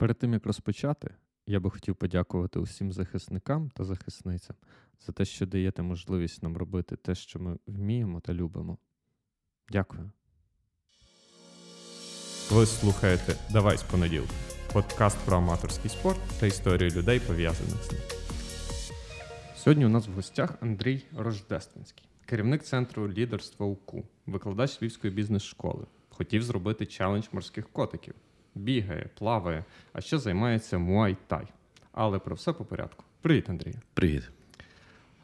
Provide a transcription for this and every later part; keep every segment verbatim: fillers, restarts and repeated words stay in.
Перед тим, як розпочати, я би хотів подякувати усім захисникам та захисницям за те, що даєте можливість нам робити те, що ми вміємо та любимо. Дякую. Ви слухаєте «Давай з понеділка» – подкаст про аматорський спорт та історію людей, пов'язаних з ним. Сьогодні у нас в гостях Андрій Рождественський, керівник центру лідерства УКУ, викладач Львівської бізнес-школи. Хотів зробити челендж морських котиків. Бігає, плаває, а ще займається Муай Тай. Але про все по порядку. Привіт, Андрій. Привіт.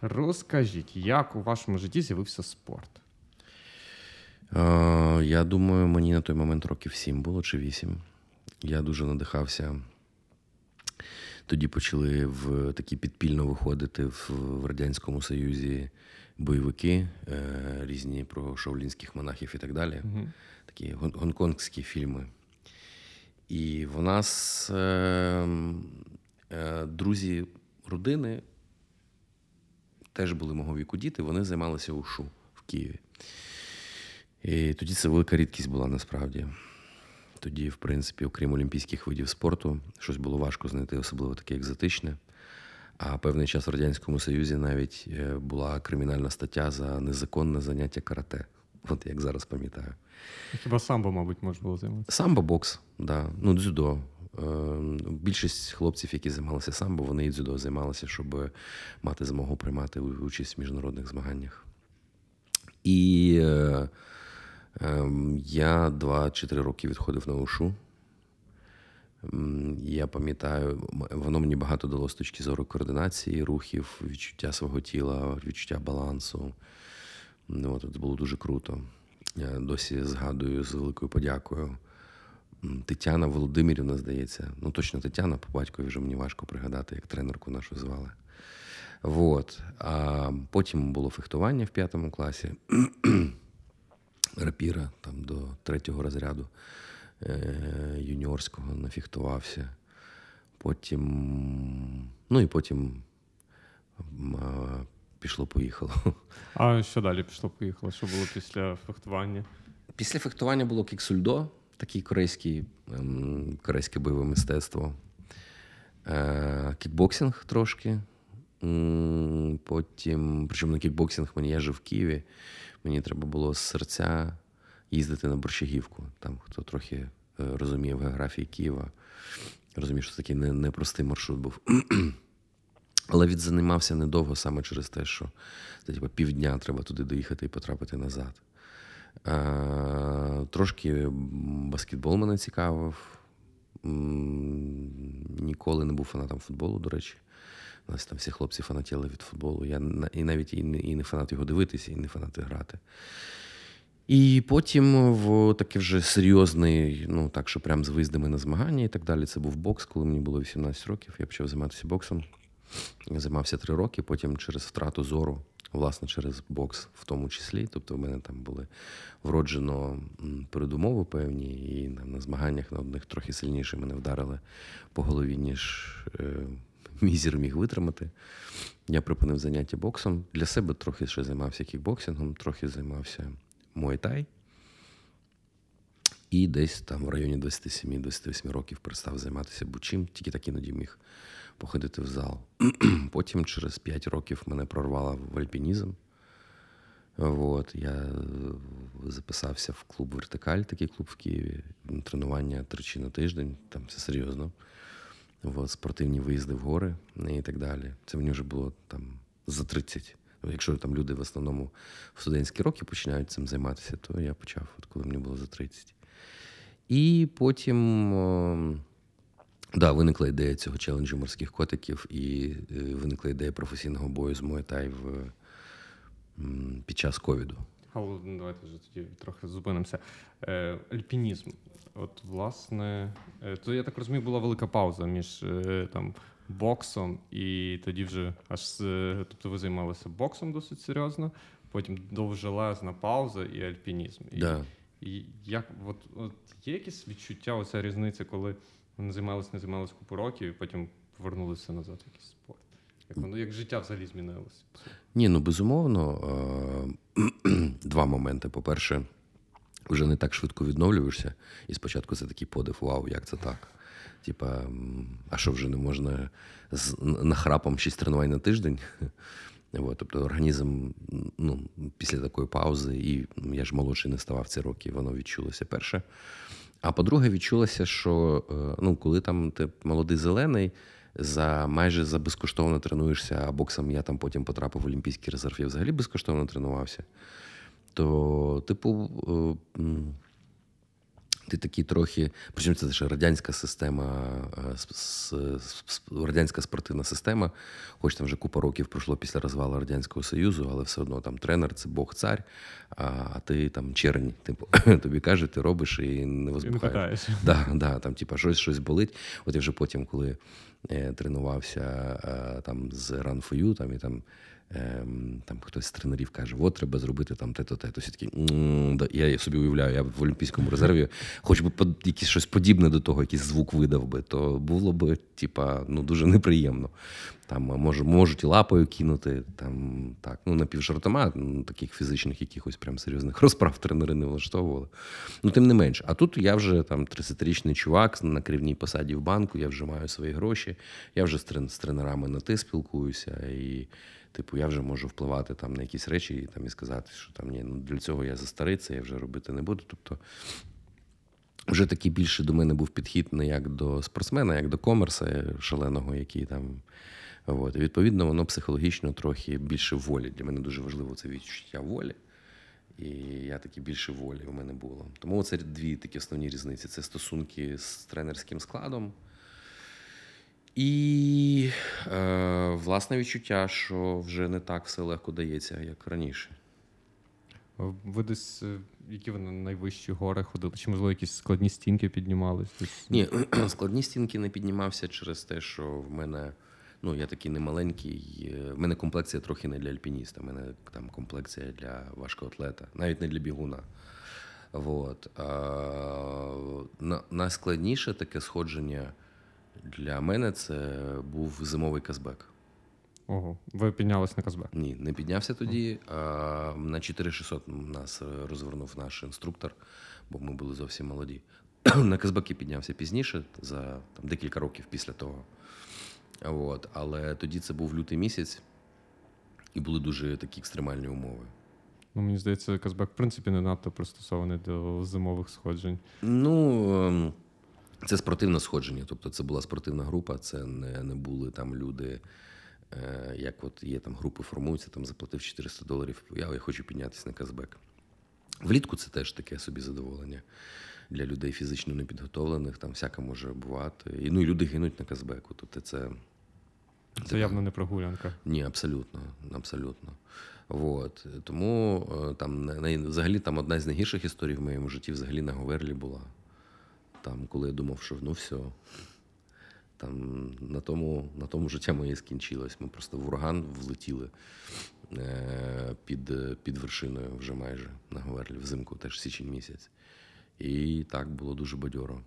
Розкажіть, як у вашому житті з'явився спорт? Е, я думаю, мені на той момент років сім було чи вісім. Я дуже надихався. Тоді почали в такі підпільно виходити в, в Радянському Союзі бойовики, е, різні про шаолінських монахів і так далі. Угу. Такі гон- гонконгські фільми. І в нас е, е, друзі родини теж були мого віку діти, вони займалися УШУ в Києві. І тоді це велика рідкість була насправді. Тоді, в принципі, окрім олімпійських видів спорту, щось було важко знайти, особливо таке екзотичне. А певний час в Радянському Союзі навіть була кримінальна стаття за незаконне заняття карате. От як зараз пам'ятаю. Хіба самбо, мабуть, може було займатися? Самбо, бокс, так. Да. Ну, дзюдо. Більшість хлопців, які займалися самбо, вони і дзюдо займалися, щоб мати змогу приймати участь в міжнародних змаганнях. І е, е, я два чи три роки відходив на ушу. Я пам'ятаю, воно мені багато дало з точки зору координації рухів, відчуття свого тіла, відчуття балансу. Ну, це було дуже круто. Я досі згадую з великою подякою. Тетяна Володимирівна, здається. Ну, точно Тетяна, по батькові вже мені важко пригадати, як тренерку нашу звали. Вот. А потім було фехтування в п'ятому класі. Рапіра, там до третього розряду юніорського нафіхтувався. Потім... Ну, і потім... Пішло-поїхало. А що далі пішло-поїхало? Що було після фехтування? Після фехтування було кіксульдо, такий корейський, корейське бойове мистецтво. Кікбоксинг трошки. Потім, причому на кікбоксинг мені, я жив в Києві, мені треба було з серця їздити на Борщагівку. Там, хто трохи розуміє в географії Києва, розуміє, що це такий непростий маршрут був. Але відзаймався недовго саме через те, що це, типу, півдня треба туди доїхати і потрапити назад. Е, трошки баскетбол мене цікавив. Ніколи не був фанатом футболу, до речі. У нас там всі хлопці фанатіли від футболу. Я і навіть і не фанат його дивитися, і не фанат грати. І потім в такий вже серйозний, ну так, що прям з виїздами на змагання і так далі. Це був бокс, коли мені було вісімнадцять років. Я почав займатися боксом. Я займався три роки, потім через втрату зору, власне, через бокс в тому числі. Тобто в мене там були вроджено передумови певні, і на змаганнях на одних трохи сильніше мене вдарили по голові, ніж е, мій зір міг витримати. Я припинив заняття боксом. Для себе трохи ще займався кікбоксингом, трохи займався муай-тай. І десь там в районі двадцяти семи - двадцяти восьми років перестав займатися будь-чим, тільки так іноді міг походити в зал. Потім через п'ять років мене прорвало в альпінізм. От, я записався в клуб «Вертикаль», такий клуб в Києві. Тренування тричі на тиждень, там все серйозно. От, спортивні виїзди в гори і так далі. Це мені вже було там за тридцять. Якщо там люди в основному в студентські роки починають цим займатися, то я почав, от коли мені було за тридцять. І потім о, да, виникла ідея цього челенджу морських котиків і е, виникла ідея професійного бою з муай-тай в, м, під час ковіду. Але давайте вже тоді трохи зупинимося. Е, альпінізм. От, власне, е, то, я так розумію, була велика пауза між е, там, боксом і тоді вже аж, е, тобто ви займалися боксом досить серйозно, потім довжелезна пауза і альпінізм. Да. І як, от, от є якісь відчуття, оця різниця, коли вони займалися, не займалися купу років, і потім повернулися назад в якийсь спорт? Як воно, як життя взагалі змінилося? Ні, ну безумовно, два моменти. По-перше, вже не так швидко відновлюєшся, і спочатку це такий подив, вау, як це так? Типа, а що вже не можна з нахрапом шість тренувань на тиждень? От, тобто організм, ну, після такої паузи, і я ж молодший не ставав ці роки, воно відчулося перше. А по-друге, відчулося, що, ну, коли там ти молодий зелений, за майже за безкоштовно тренуєшся, а боксом я там потім потрапив в Олімпійський резерв, я взагалі безкоштовно тренувався, то, типу, ти такий трохи, причому це ж радянська система, радянська спортивна система, хоч там вже купа років пройшло після розвалу Радянського Союзу, але все одно там тренер – це Бог-цар, а ти там чернь, типу, тобі кажуть, ти робиш і не возбухаєш. Да, да, там типу, щось, щось болить. От я вже потім, коли е, тренувався е, там з ран фор ю, там і там там хтось з тренерів каже, от треба зробити там те-то-те-то. Всі такі, я собі уявляю, я в Олімпійському резерві хоч би якесь щось подібне до того, якийсь звук видав би, то було б, типа, ну, дуже неприємно. Там мож, можуть і лапою кинути, там, так, ну, напівжартома, ну, таких фізичних якихось прям серйозних розправ тренери не влаштовували. Ну, тим не менш. А тут я вже там тридцятирічний чувак на керівній посаді в банку, я вже маю свої гроші, я вже з тренерами на те спілкуюся, і типу, я вже можу впливати там на якісь речі і, там, і сказати, що там ні, ну, для цього я застарий, це я вже робити не буду. Тобто вже такий більше до мене був підхід не як до спортсмена, як до комерса шаленого, який там. От. І відповідно, воно психологічно трохи більше волі. Для мене дуже важливо це відчуття волі. І я таки більше волі у мене було. Тому це дві такі основні різниці. Це стосунки з тренерським складом. І е, власне відчуття, що вже не так все легко дається, як раніше. Ви десь, які ви на найвищі гори ходили? Чи, можливо, якісь складні стінки піднімались? Ні, складні стінки не піднімався через те, що в мене, ну, я такий немаленький, в мене комплекція трохи не для альпініста, в мене там комплекція для важкоатлета, навіть не для бігуна. От. Е, найскладніше таке сходження для мене це був зимовий Казбек. Ого. Ви піднялись на Казбек? Ні, не піднявся тоді. А, на чотири шістсот нас розвернув наш інструктор, бо ми були зовсім молоді. На Казбеки піднявся пізніше, за там, декілька років після того. От. Але тоді це був лютий місяць, і були дуже такі екстремальні умови. Ну, мені здається, Казбек, в принципі, не надто пристосований до зимових сходжень. Ну, це спортивне сходження, тобто це була спортивна група, це не, не були там люди, е, як от є там групи формуються, там заплатив чотириста доларів, я, я хочу піднятися на Казбек. Влітку це теж таке собі задоволення для людей фізично непідготовлених, там всяке може бувати. І, ну, і люди гинуть на Казбеку, тобто це... Це, це явно не прогулянка. Ні, абсолютно, абсолютно. От. Тому там, взагалі там одна з найгірших історій в моєму житті взагалі на Говерлі була. Там, коли я думав, що ну все, там, на тому, на тому життя моє скінчилось. Ми просто в ураган влетіли е- під, під вершиною вже майже на Говерлі, взимку, теж січень місяць. І так було дуже бадьоро.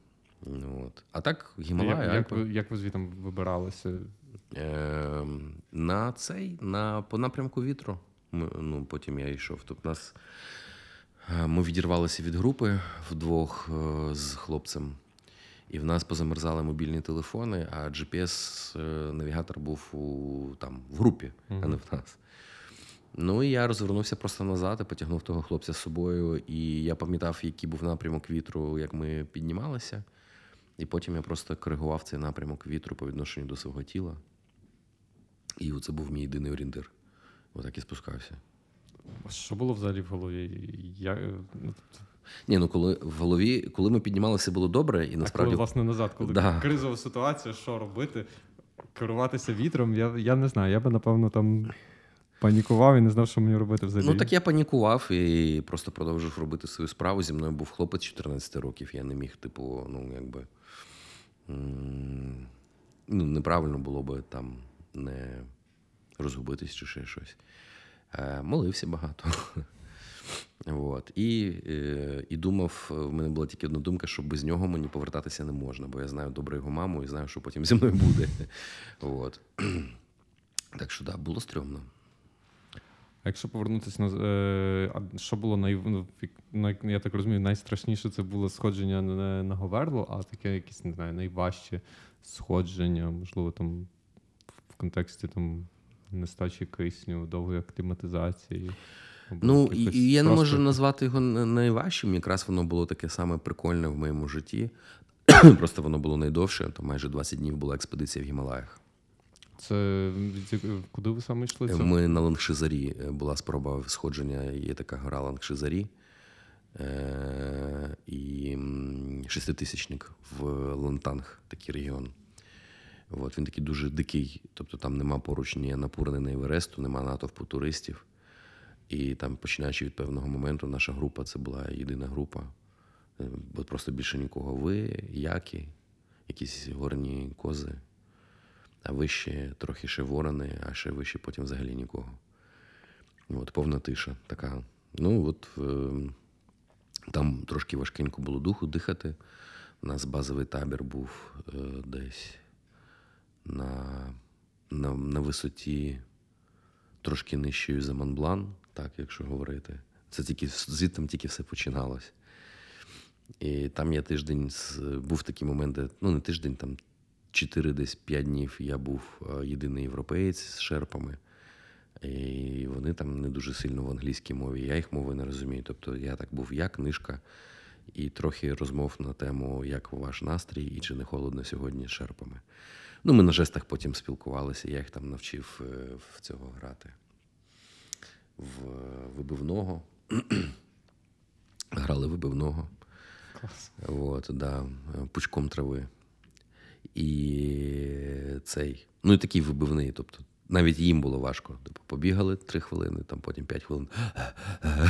От. А так Гімалаї... Як, як, ви, як ви звідти вибиралися? Е- на цей, на, по напрямку вітру. Ми, ну, потім я йшов. Тобто нас... Ми відірвалися від групи вдвох з хлопцем, і в нас позамерзали мобільні телефони, а джі пі ес-навігатор був у, там, в групі, mm-hmm. а не в нас. Ну, і я розвернувся просто назад і потягнув того хлопця з собою, і я пам'ятав, який був напрямок вітру, як ми піднімалися, і потім я просто коригував цей напрямок вітру по відношенню до свого тіла. І це був мій єдиний орієнтир. Отак і спускався. Що було взагалі в голові? Я... Ні, ну коли в голові, коли ми піднімалися, було добре, і насправді... А коли, власне, назад, коли да. кризова ситуація, що робити? Керуватися вітром? Я, я не знаю, я би, напевно, там панікував і не знав, що мені робити взагалі. Ну так я панікував і просто продовжив робити свою справу. Зі мною був хлопець чотирнадцять років, я не міг, типу, ну, якби... Ну, неправильно було би там не розгубитись чи ще щось. Молився багато. От. І, і думав, в мене була тільки одна думка, що без нього мені повертатися не можна, бо я знаю добре його маму і знаю, що потім зі мною буде. От. Так що, так, да, було стрьомно. А якщо повернутися, що було, най... я так розумію, найстрашніше це було сходження не на Говерлу, а таке якесь, не знаю, найважче сходження, можливо, там в контексті там нестачі кисню, довгої акліматизації. Ну, я просто... не можу назвати його найважчим, якраз воно було таке саме прикольне в моєму житті. Просто воно було найдовше, там майже двадцять днів була експедиція в Гімалаях. Це куди ви саме йшли? Ми на Лангшиса Рі. Була спроба сходження, є така гора Лангшиса Рі. І шеститисячник в Лонтанг, такий регіон. От, він такий дуже дикий, тобто там нема поруч ні напурни, ні Евересту, нема натовпу туристів. І там, починаючи від певного моменту, наша група, це була єдина група. Бо просто більше нікого. Ви, яки, якісь горні кози, а вище трохи ще ворони, а ще вище потім взагалі нікого. От, повна тиша така. Ну, от е- там трошки важкенько було духу дихати. У нас базовий табір був е- десь на, на, на висоті трошки нижчою за Монблан, так, якщо говорити. Це тільки, звідти тільки все починалось. І там я тиждень, був такий момент, де, ну не тиждень, там чотири, десь п'ять днів я був єдиний європеєць з шерпами. І вони там не дуже сильно в англійській мові, я їх мови не розумію. Тобто я так був, як нишка, і трохи розмов на тему, як ваш настрій, і чи не холодно сьогодні з шерпами. Ну, ми на жестах потім спілкувалися, я їх там навчив в цього грати. В вибивного. Грали вибивного. От, да, пучком трави. І цей, ну і такий вибивний, тобто навіть їм було важко. Тобто побігали три хвилини, там потім п'ять хвилин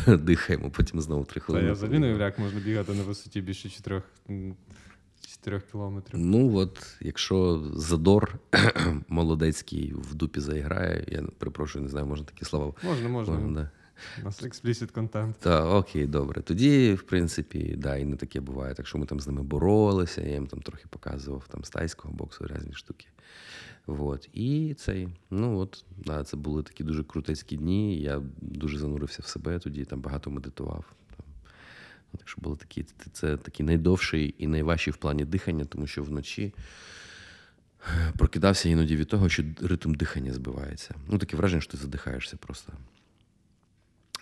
дихаємо, потім знову три хвилини. Та я взагалі не уявляю, як можна бігати на висоті більше чотирьох кілометрів. Ну от, якщо задор молодецький в дупі заіграє, я перепрошую, не знаю, можна такі слова? Можна, можна. можна да. У нас explicit контент. Так, окей, добре. Тоді, в принципі, да, і не таке буває. Так що ми там з ними боролися, я їм там трохи показував там, з тайського боксу різні штуки. От. І цей, ну от, да, це були такі дуже крутецькі дні, я дуже занурився в себе тоді, там багато медитував. Там. Так що було такі, це такий найдовший і найважчий в плані дихання, тому що вночі прокидався іноді від того, що ритм дихання збивається. Ну, таке враження, що ти задихаєшся просто.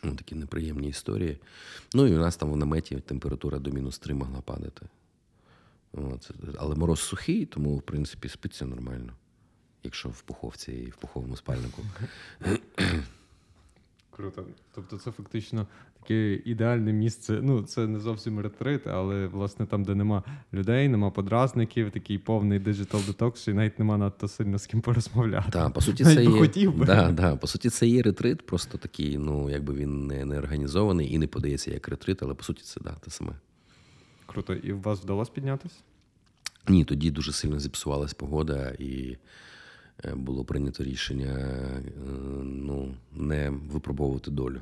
Ну, такі неприємні історії. Ну, і у нас там в наметі температура до мінус три могла падати. От. Але мороз сухий, тому, в принципі, спиться нормально. Якщо в пуховці і в пуховому спальнику. Круто. Тобто це фактично таке ідеальне місце. Ну, це не зовсім ретрит, але, власне, там, де нема людей, нема подразників, такий повний диджитал-детокс, і навіть нема надто сильно з ким порозмовляти. Так, по суті, це є... да, да. По суті, це є ретрит, просто такий, ну, якби він не, не організований і не подається як ретрит, але, по суті, це, да, те саме. Круто. І у вас вдалося піднятися? Ні, тоді дуже сильно зіпсувалась погода, і... було прийнято рішення, ну, не випробовувати долю.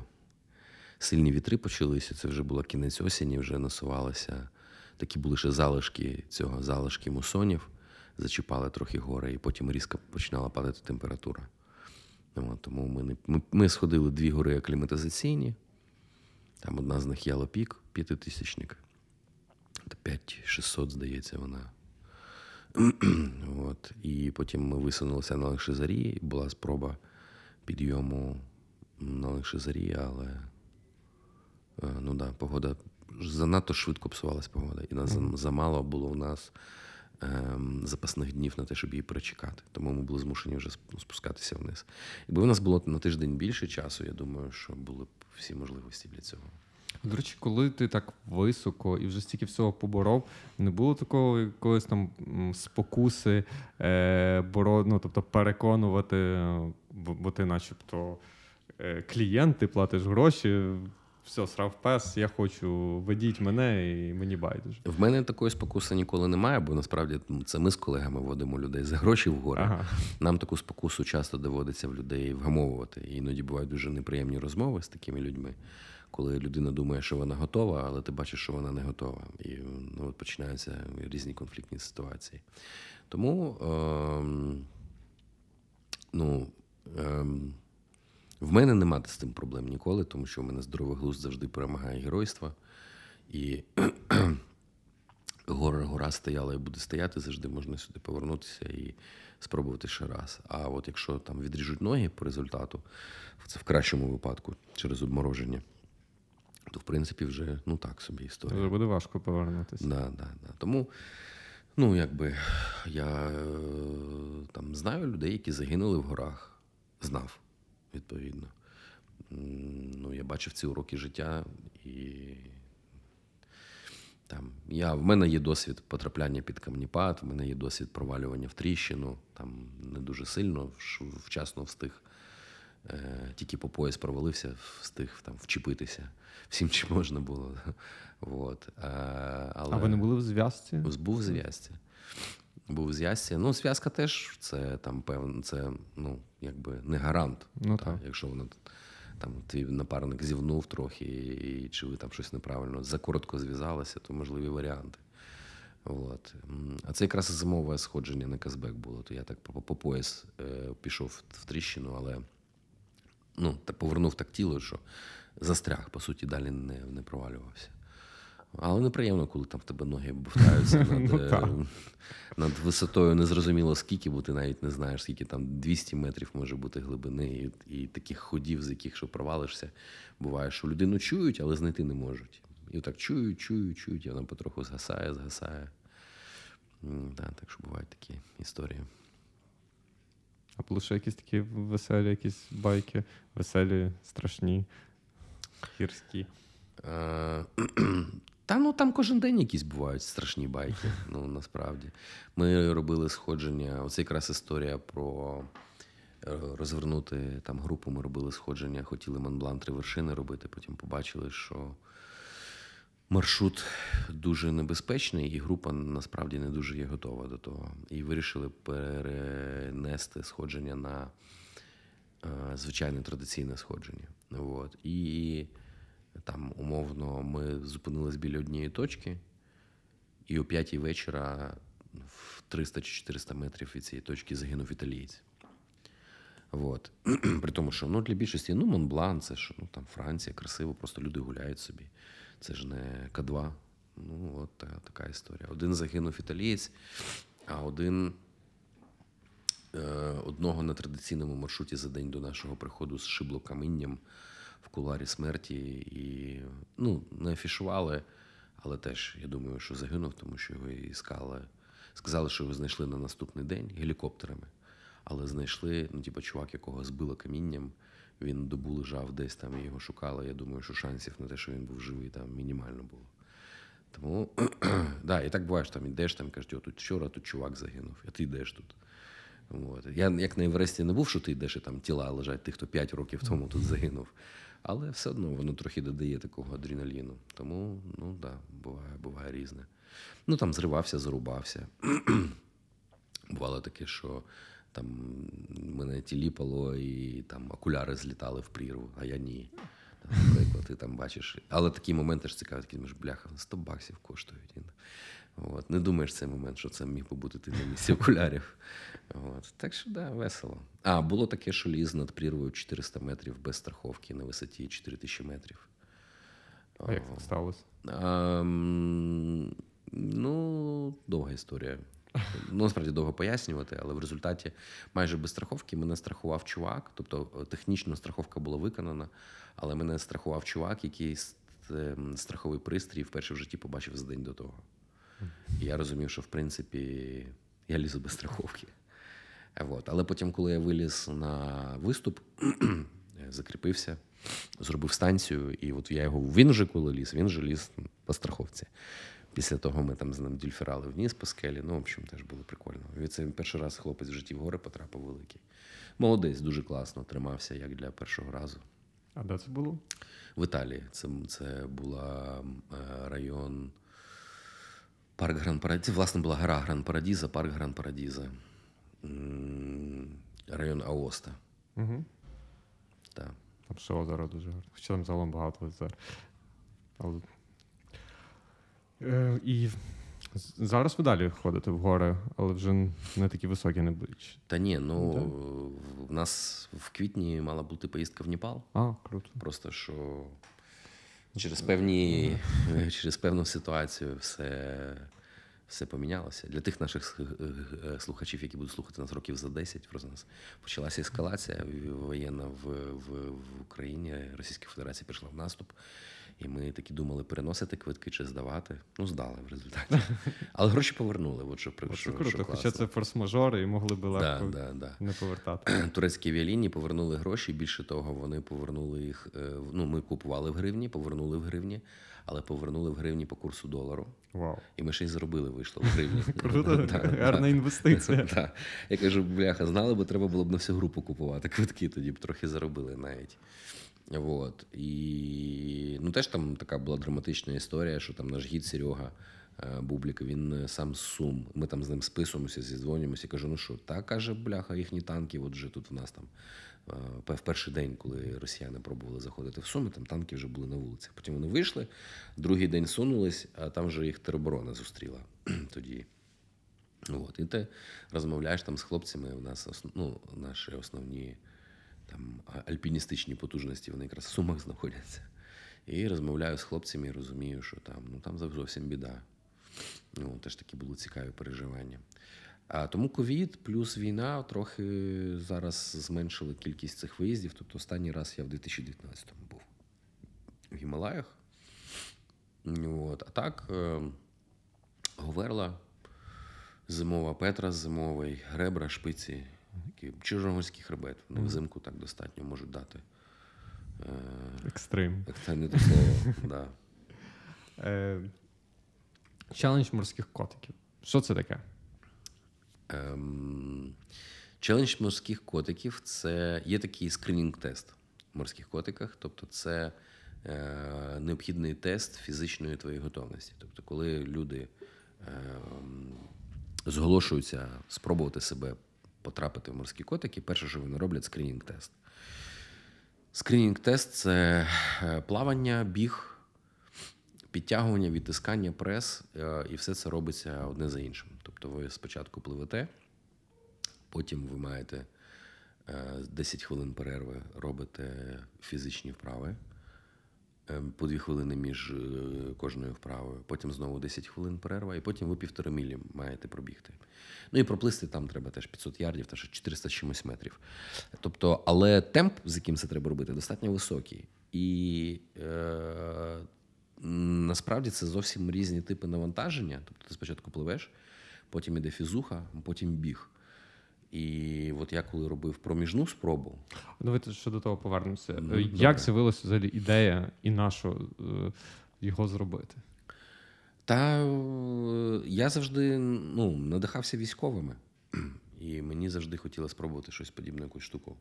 Сильні вітри почалися, це вже була кінець осені, вже насувалися. Такі були ще залишки цього, залишки мусонів, зачіпали трохи гори, і потім різко починала падати температура. Тому ми, не, ми, ми сходили дві гори акліматизаційні, там одна з них Ялопік, п'ятитисячник, п'ять шістсот, здається, вона. От. І потім ми висунулися на Лангшиса Рі, була спроба підйому на Лангшиса Рі, але ну да, погода занадто швидко псувалась погода, і нас mm-hmm. замало було у нас ем, запасних днів на те, щоб її перечекати. Тому ми були змушені вже спускатися вниз. Якби у нас було на тиждень більше часу, я думаю, що були б всі можливості для цього. До речі, коли ти так високо і вже стільки всього поборов, не було такого якогось там спокуси, е, боро, ну, тобто переконувати, бо ти начебто е, клієнт, ти платиш гроші, все, срав пес, я хочу, ведіть мене і мені байдуже. В мене такої спокуси ніколи немає, бо насправді це ми з колегами водимо людей за гроші вгору. Ага. Нам таку спокусу часто доводиться в людей вгамовувати. І іноді бувають дуже неприємні розмови з такими людьми. Коли людина думає, що вона готова, але ти бачиш, що вона не готова. І ну, от починаються різні конфліктні ситуації. Тому ем, ну, ем, В мене немає з цим проблем ніколи, тому що в мене здоровий глузд завжди перемагає геройство. І гора-гора стояла і буде стояти, завжди можна сюди повернутися і спробувати ще раз. А от якщо там відріжуть ноги по результату, це в кращому випадку, через обмороження, то, в принципі, вже ну так собі історія. Вже буде важко повернутися. Да, да, да. Тому, ну, якби, я там знаю людей, які загинули в горах. Знав, відповідно. Ну, я бачив ці уроки життя і... Там, я, в мене є досвід потрапляння під камніпад, в мене є досвід провалювання в тріщину, там не дуже сильно, вчасно встиг, е, тільки по пояс провалився, встиг там, вчепитися всім, чи можна було. Вот. А, але... а ви не були в зв'язці? Був в зв'язці. Був в зв'язці. Ну, зв'язка теж, це, там, певно, це ну, якби не гарант, ну, та, так. Якщо вона... Там твій напарник зівнув трохи, і чи ви там щось неправильно закоротко зв'язалися, то можливі варіанти. От. А це якраз зимове сходження на Казбек було. То я так по пояс пішов в тріщину, але ну, так повернув так тіло, що застряг, по суті, далі не, не провалювався. Але неприємно, коли там в тебе ноги бовтаються над, над висотою незрозуміло скільки, бо ти навіть не знаєш, скільки там двісті метрів може бути глибини, і, і таких ходів, з яких що провалишся, буває, що людину чують, але знайти не можуть. І отак чують, чують, чують, і вона потроху згасає, згасає. Да, так що бувають такі історії. А плюс ще якісь такі веселі, якісь байки, веселі, страшні, гірські. Та ну там кожен день якісь бувають страшні байки, ну насправді. Ми робили сходження, оце якраз історія про розвернути там групу, ми робили сходження, хотіли Монблан три вершини робити, потім побачили, що маршрут дуже небезпечний і група насправді не дуже є готова до того. І вирішили перенести сходження на звичайне традиційне сходження. От. І там, умовно, ми зупинились біля однієї точки, і о п'ятій вечора в триста чи чотириста метрів від цієї точки загинув італієць. От. При тому, що ну, для більшості, ну, Монблан, це ж ну, там, Франція, красиво, просто люди гуляють собі. Це ж не К два. Ну, от та, така історія. Один загинув італієць, а один е, одного на традиційному маршруті за день до нашого приходу зшибло камінням в куларі смерті, і ну, не афішували, але теж, я думаю, що загинув, тому що його іскали. Сказали, що його знайшли на наступний день гелікоптерами, але знайшли, ну, типу, чувак, якого збило камінням, він добу лежав десь там, і його шукали. Я думаю, що шансів на те, що він був живий, там мінімально було. Тому, да, і так буває, що там ідеш, там кажуть, о, тут вчора тут чувак загинув, а ти йдеш тут. От. Я як на Евересті не був, що ти йдеш, і там тіла лежать тих, хто п'ять років тому тут загинув. Але все одно воно трохи додає такого адреналіну. Тому, ну так, да, буває, буває різне. Ну там зривався, зарубався. Бувало таке, що там мене тіліпало, і там окуляри злітали в прірву, а я ні. Наприклад, ти там бачиш. Але такі моменти ж цікаві, такі, бляха, сто баксів коштують. От. Не думаєш цей момент, що це міг побути ти на місці окулярів. От. Так що, да, весело. А, було таке, що ліз над прірвою чотириста метрів без страховки на висоті чотири тисячі метрів. А як це сталося? А, ну, довга історія. Ну, насправді, довго пояснювати, але в результаті майже без страховки мене страхував чувак. Тобто, технічно страховка була виконана, але мене страхував чувак, який страховий пристрій вперше в житті побачив за день до того. І я розумів, що, в принципі, я лізу без страховки. От. Але потім, коли я виліз на виступ, закріпився, зробив станцію, і от я його, він вже коли ліз, він вже ліз по страховці. Після того ми там з ним дільферали вниз по скелі. Ну, в общем, теж було прикольно. Від це перший раз хлопець в житті в гори потрапив великий. Молодець, дуже класно, тримався, як для першого разу. А де це було? В Італії. Це, це була район... Парк Гран-Парадіза, власне, була гора Гран-Парадіза, парк Гран-Парадіза, район Аоста. Угу. Так. Там ще озеро дуже гарне. Хоча там загалом багато озер. Але... Е, і Зараз ви далі ходите в гори, але вже не такі високі не будуть. Та ні, ну, так. В нас в квітні мала бути поїздка в Непал. А, круто. Просто, що через певні, через певну ситуацію все, все помінялося. Для тих наших слухачів, які будуть слухати нас років за десять, просто нас почалася ескалація воєнна в, в, в Україні, Російська Федерація пішла в наступ. І ми такі думали, переносити квитки чи здавати. Ну, здали в результаті. Але гроші повернули. От що, О, це що, круто, що хоча це форс-мажори, і могли б легко да, да, да. не повертати. Турецькі авіалінії повернули гроші. Більше того, вони повернули їх... Ну, ми купували в гривні, повернули в гривні, але повернули в гривні по курсу долару. Вау. І ми ще й заробили, вийшло в гривні. Круто, гарна інвестиція. Я кажу, бляха, знали б, треба було б на всю групу купувати квитки, тоді б трохи заробили навіть. Вот. І ну, теж там така була драматична історія, що там наш гід Серега Бублік, він сам з Сум. Ми там з ним списуємося, зідзвонюємося. Кажу, ну що, так, каже, бляха, їхні танки, от вже тут в нас там в перший день, коли росіяни пробували заходити в Суми, там танки вже були на вулиці. Потім вони вийшли, другий день сунулись, а там вже їх тероборона зустріла тоді. От. І ти розмовляєш там з хлопцями, у нас ну, наші основні там альпіністичні потужності, вони якраз в Сумах знаходяться. І розмовляю з хлопцями і розумію, що там, ну, там зовсім біда. Ну, теж такі були цікаві переживання. А тому ковід плюс війна трохи зараз зменшили кількість цих виїздів. Тобто останній раз я в дві тисячі дев'ятнадцятому був в Гімалаях. От. А так, Говерла, зимова Петра, зимовий, Гребра, Шпиці, Чорноморський хребет. Вони mm-hmm. взимку так достатньо можуть дати. Екстрим. Екстрим, це слово, так. Челендж морських котиків. Що це таке? Челендж морських котиків – це є такий скринінг-тест в морських котиках. Тобто це необхідний тест фізичної твоєї готовності. Тобто коли люди зголошуються спробувати себе потрапити в морські котики, перше, що вони роблять, скринінг-тест. Скринінг-тест – це плавання, біг, підтягування, відтискання, прес, і все це робиться одне за іншим. Тобто ви спочатку пливете, потім ви маєте десять хвилин перерви, робите фізичні вправи, по дві хвилини між кожною вправою, потім знову десять хвилин перерва, і потім ви півтори мілі маєте пробігти. Ну і проплисти там треба теж п'ятсот ярдів, та ще чотириста чимось метрів. Тобто, але темп, з яким це треба робити, достатньо високий. І е, насправді це зовсім різні типи навантаження. Тобто ти спочатку пливеш, потім іде фізуха, потім біг. І от я коли робив проміжну спробу... Давайте ще до того повернемося. Ну, як добре. З'явилася взагалі ідея і на що його зробити? Та я завжди ну, надихався військовими. І мені завжди хотілося спробувати щось подібне, якусь штуку.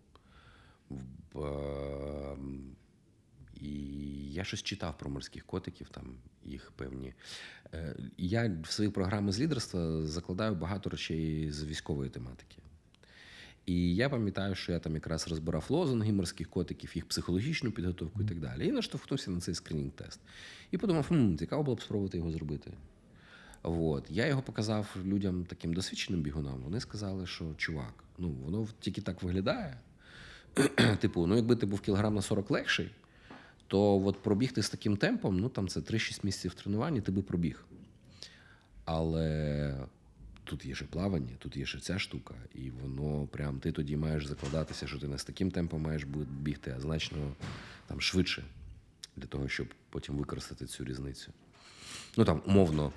І я щось читав про морських котиків, там їх певні. Я в свої програми з лідерства закладаю багато речей з військової тематики. І я пам'ятаю, що я там якраз розбирав лозунги морських котиків, їх психологічну підготовку і так далі. І наштовхнувся на цей скринінг-тест. І подумав, хм, цікаво було б спробувати його зробити. От. Я його показав людям, таким досвідченим бігунам. Вони сказали, що чувак, ну воно тільки так виглядає. Типу, ну якби ти був кілограм на сорок легший, то от пробігти з таким темпом, ну там це три-шість місяців тренування, ти би пробіг. Але... Тут є ще плавання, тут є ще ця штука, і воно прям ти тоді маєш закладатися, що ти не з таким темпом маєш бігти, а значно там швидше, для того, щоб потім використати цю різницю. Ну там, умовно,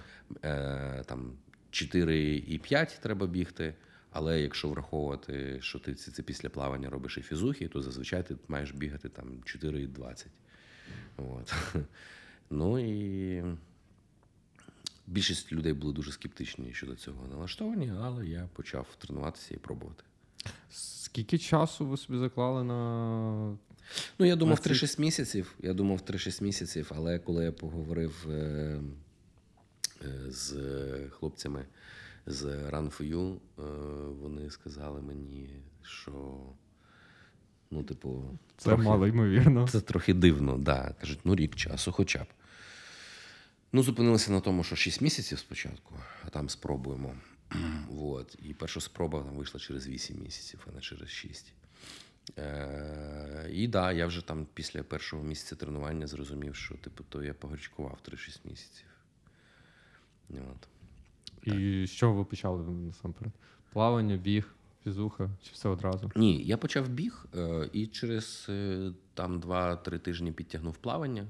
там чотири і п'ять треба бігти, але якщо враховувати, що ти це після плавання робиш і фізухи, то зазвичай ти маєш бігати там чотири і двадцять. От. Ну і... Більшість людей були дуже скептичні щодо цього налаштовані, але я почав тренуватися і пробувати. Скільки часу ви собі заклали на... Ну, я думав на... три-шість місяців. Я думав три-шість місяців, але коли я поговорив з хлопцями з ран фор ю, вони сказали мені, що... Ну, типу... Це трохи... мало ймовірно. Це трохи дивно, так. Да. Кажуть, ну, рік часу хоча б. Ну, зупинилися на тому, що шість місяців спочатку, а там спробуємо. Вот. І перша спроба там вийшла через вісім місяців, а не через шість. Е- і да, я вже там після першого місяця тренування зрозумів, що типу, то я погорячкував три-шість місяців. От. І що ви почали насамперед? Плавання, біг, фізуха чи все одразу? Ні, я почав біг е- і через е- там два-три тижні підтягнув плавання.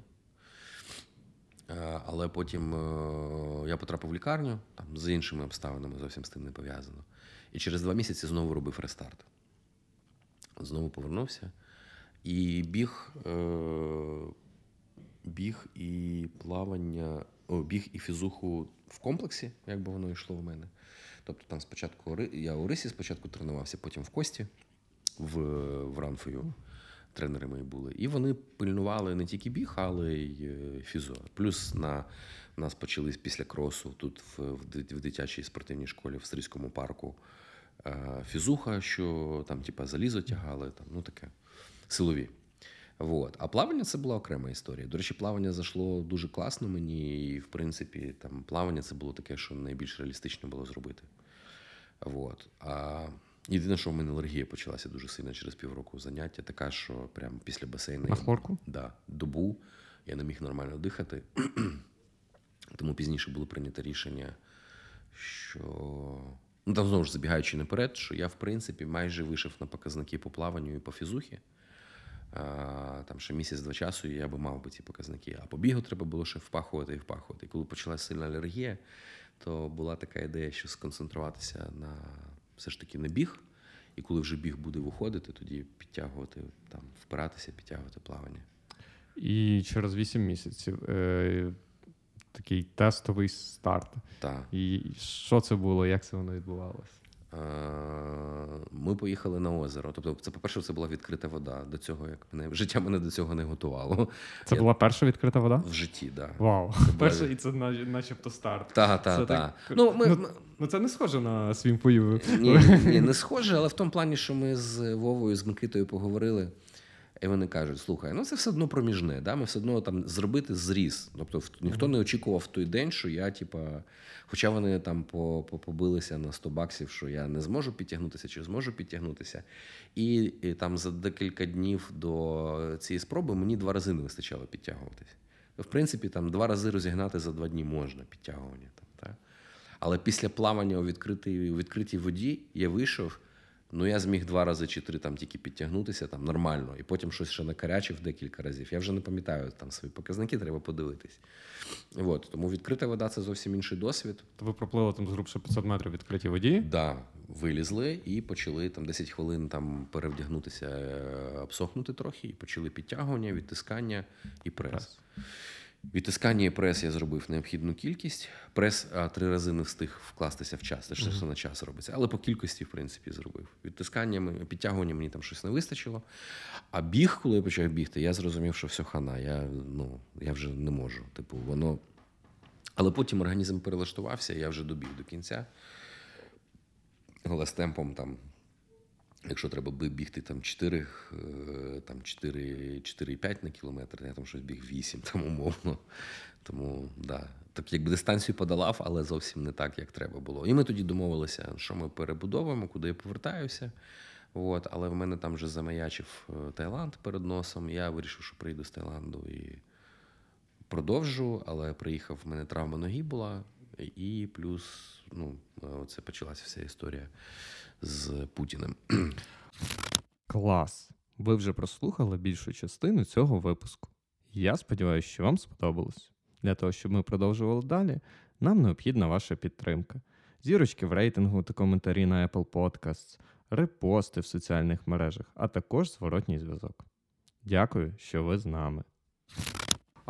Але потім я потрапив в лікарню, там, з іншими обставинами, зовсім з тим не пов'язано. І через два місяці знову робив рестарт. Знову повернувся. І біг, біг і плавання, о, біг і фізуху в комплексі, як би воно йшло в мене. Тобто там спочатку я у Рисі спочатку тренувався, потім в Кості, в, в Ран фор ю. Тренери мої були. І вони пильнували не тільки біг, але й фізо. Плюс на нас почались після кросу тут в, в дитячій спортивній школі в Стрийському парку фізуха, що там типа залізо тягали, там, ну таке, силові. Вот. А плавання це була окрема історія. До речі, плавання зайшло дуже класно мені, і в принципі там плавання це було таке, що найбільш реалістично було зробити. Вот. А єдине, що в мене алергія почалася дуже сильно через півроку заняття. Така, що прямо після басейну... На хлорку? Я, да, добу. Я не міг нормально дихати. Тому пізніше було прийнято рішення, що... Ну, там, знову ж, забігаючи наперед, що я, в принципі, майже вийшов на показники по плаванню і по фізухі. А, там ще місяць-два часу, і я би мав би ці показники. А по бігу треба було ще впахувати і впахувати. І коли почалася сильна алергія, то була така ідея, що сконцентруватися на... все ж таки не біг, і коли вже біг буде виходити, тоді підтягувати, там, впиратися, підтягувати плавання. І через вісім місяців е- такий тестовий старт. Так. І що це було, як це воно відбувалося? Ми поїхали на озеро. Тобто, це, по-перше, це була відкрита вода. До цього, як мене... Життя мене до цього не готувало. Це я... була перша відкрита вода? В житті, так. Да. Вау. Це перша, була... і це начебто старт. Так, так, так. Ну, ми... ну, ну, це не схоже на свімпою. Ні, ні, не схоже, але в тому плані, що ми з Вовою, з Микитою поговорили, і вони кажуть, слухай, ну це все одно проміжне, да? Ми все одно там зробити зріз. Тобто ніхто не очікував в той день, що я, типа, хоча вони там побилися на сто баксів, що я не зможу підтягнутися чи зможу підтягнутися. І, і там за декілька днів до цієї спроби мені два рази не вистачало підтягуватися. В принципі, там два рази розігнати за два дні можна підтягування. Там, так? Але після плавання у відкритій, у відкритій воді я вийшов. Ну, я зміг два рази чи три там тільки підтягнутися, там нормально. І потім щось ще накарячив декілька разів. Я вже не пам'ятаю там свої показники, треба подивитись. От, тому відкрита вода – це зовсім інший досвід. То ви проплили там з грубше п'ятсот метрів відкритій воді? Так, да, вилізли і почали там десять хвилин там перевдягнутися, обсохнути трохи. І почали підтягування, відтискання і прес. прес. Відтискання і прес я зробив необхідну кількість. Прес а, три рази не встиг вкластися в час. Це ж все на час робиться. Але по кількості, в принципі, зробив. Відтисканнями, підтягування мені там щось не вистачило. А біг, коли я почав бігти, я зрозумів, що все хана. Я, ну, я вже не можу. Типу, воно... Але потім організм перелаштувався, і я вже добіг до кінця. Але з темпом там... Якщо треба бігти там чотири, там чотири, чотири п'ять на кілометр, я там щось біг вісім, там умовно. Тому, да. Так, якби дистанцію подолав, але зовсім не так, як треба було. І ми тоді домовилися, що ми перебудовуємо, куди я повертаюся. От. Але в мене там вже замаячив Таїланд перед носом. Я вирішив, що приїду з Таїланду і продовжу, але приїхав, в мене травма ноги була. І плюс, ну, це почалася вся історія з Путіним. Клас! Ви вже прослухали більшу частину цього випуску. Я сподіваюся, що вам сподобалось. Для того, щоб ми продовжували далі, нам необхідна ваша підтримка. Зірочки в рейтингу та коментарі на Apple Podcasts, репости в соціальних мережах, а також зворотній зв'язок. Дякую, що ви з нами.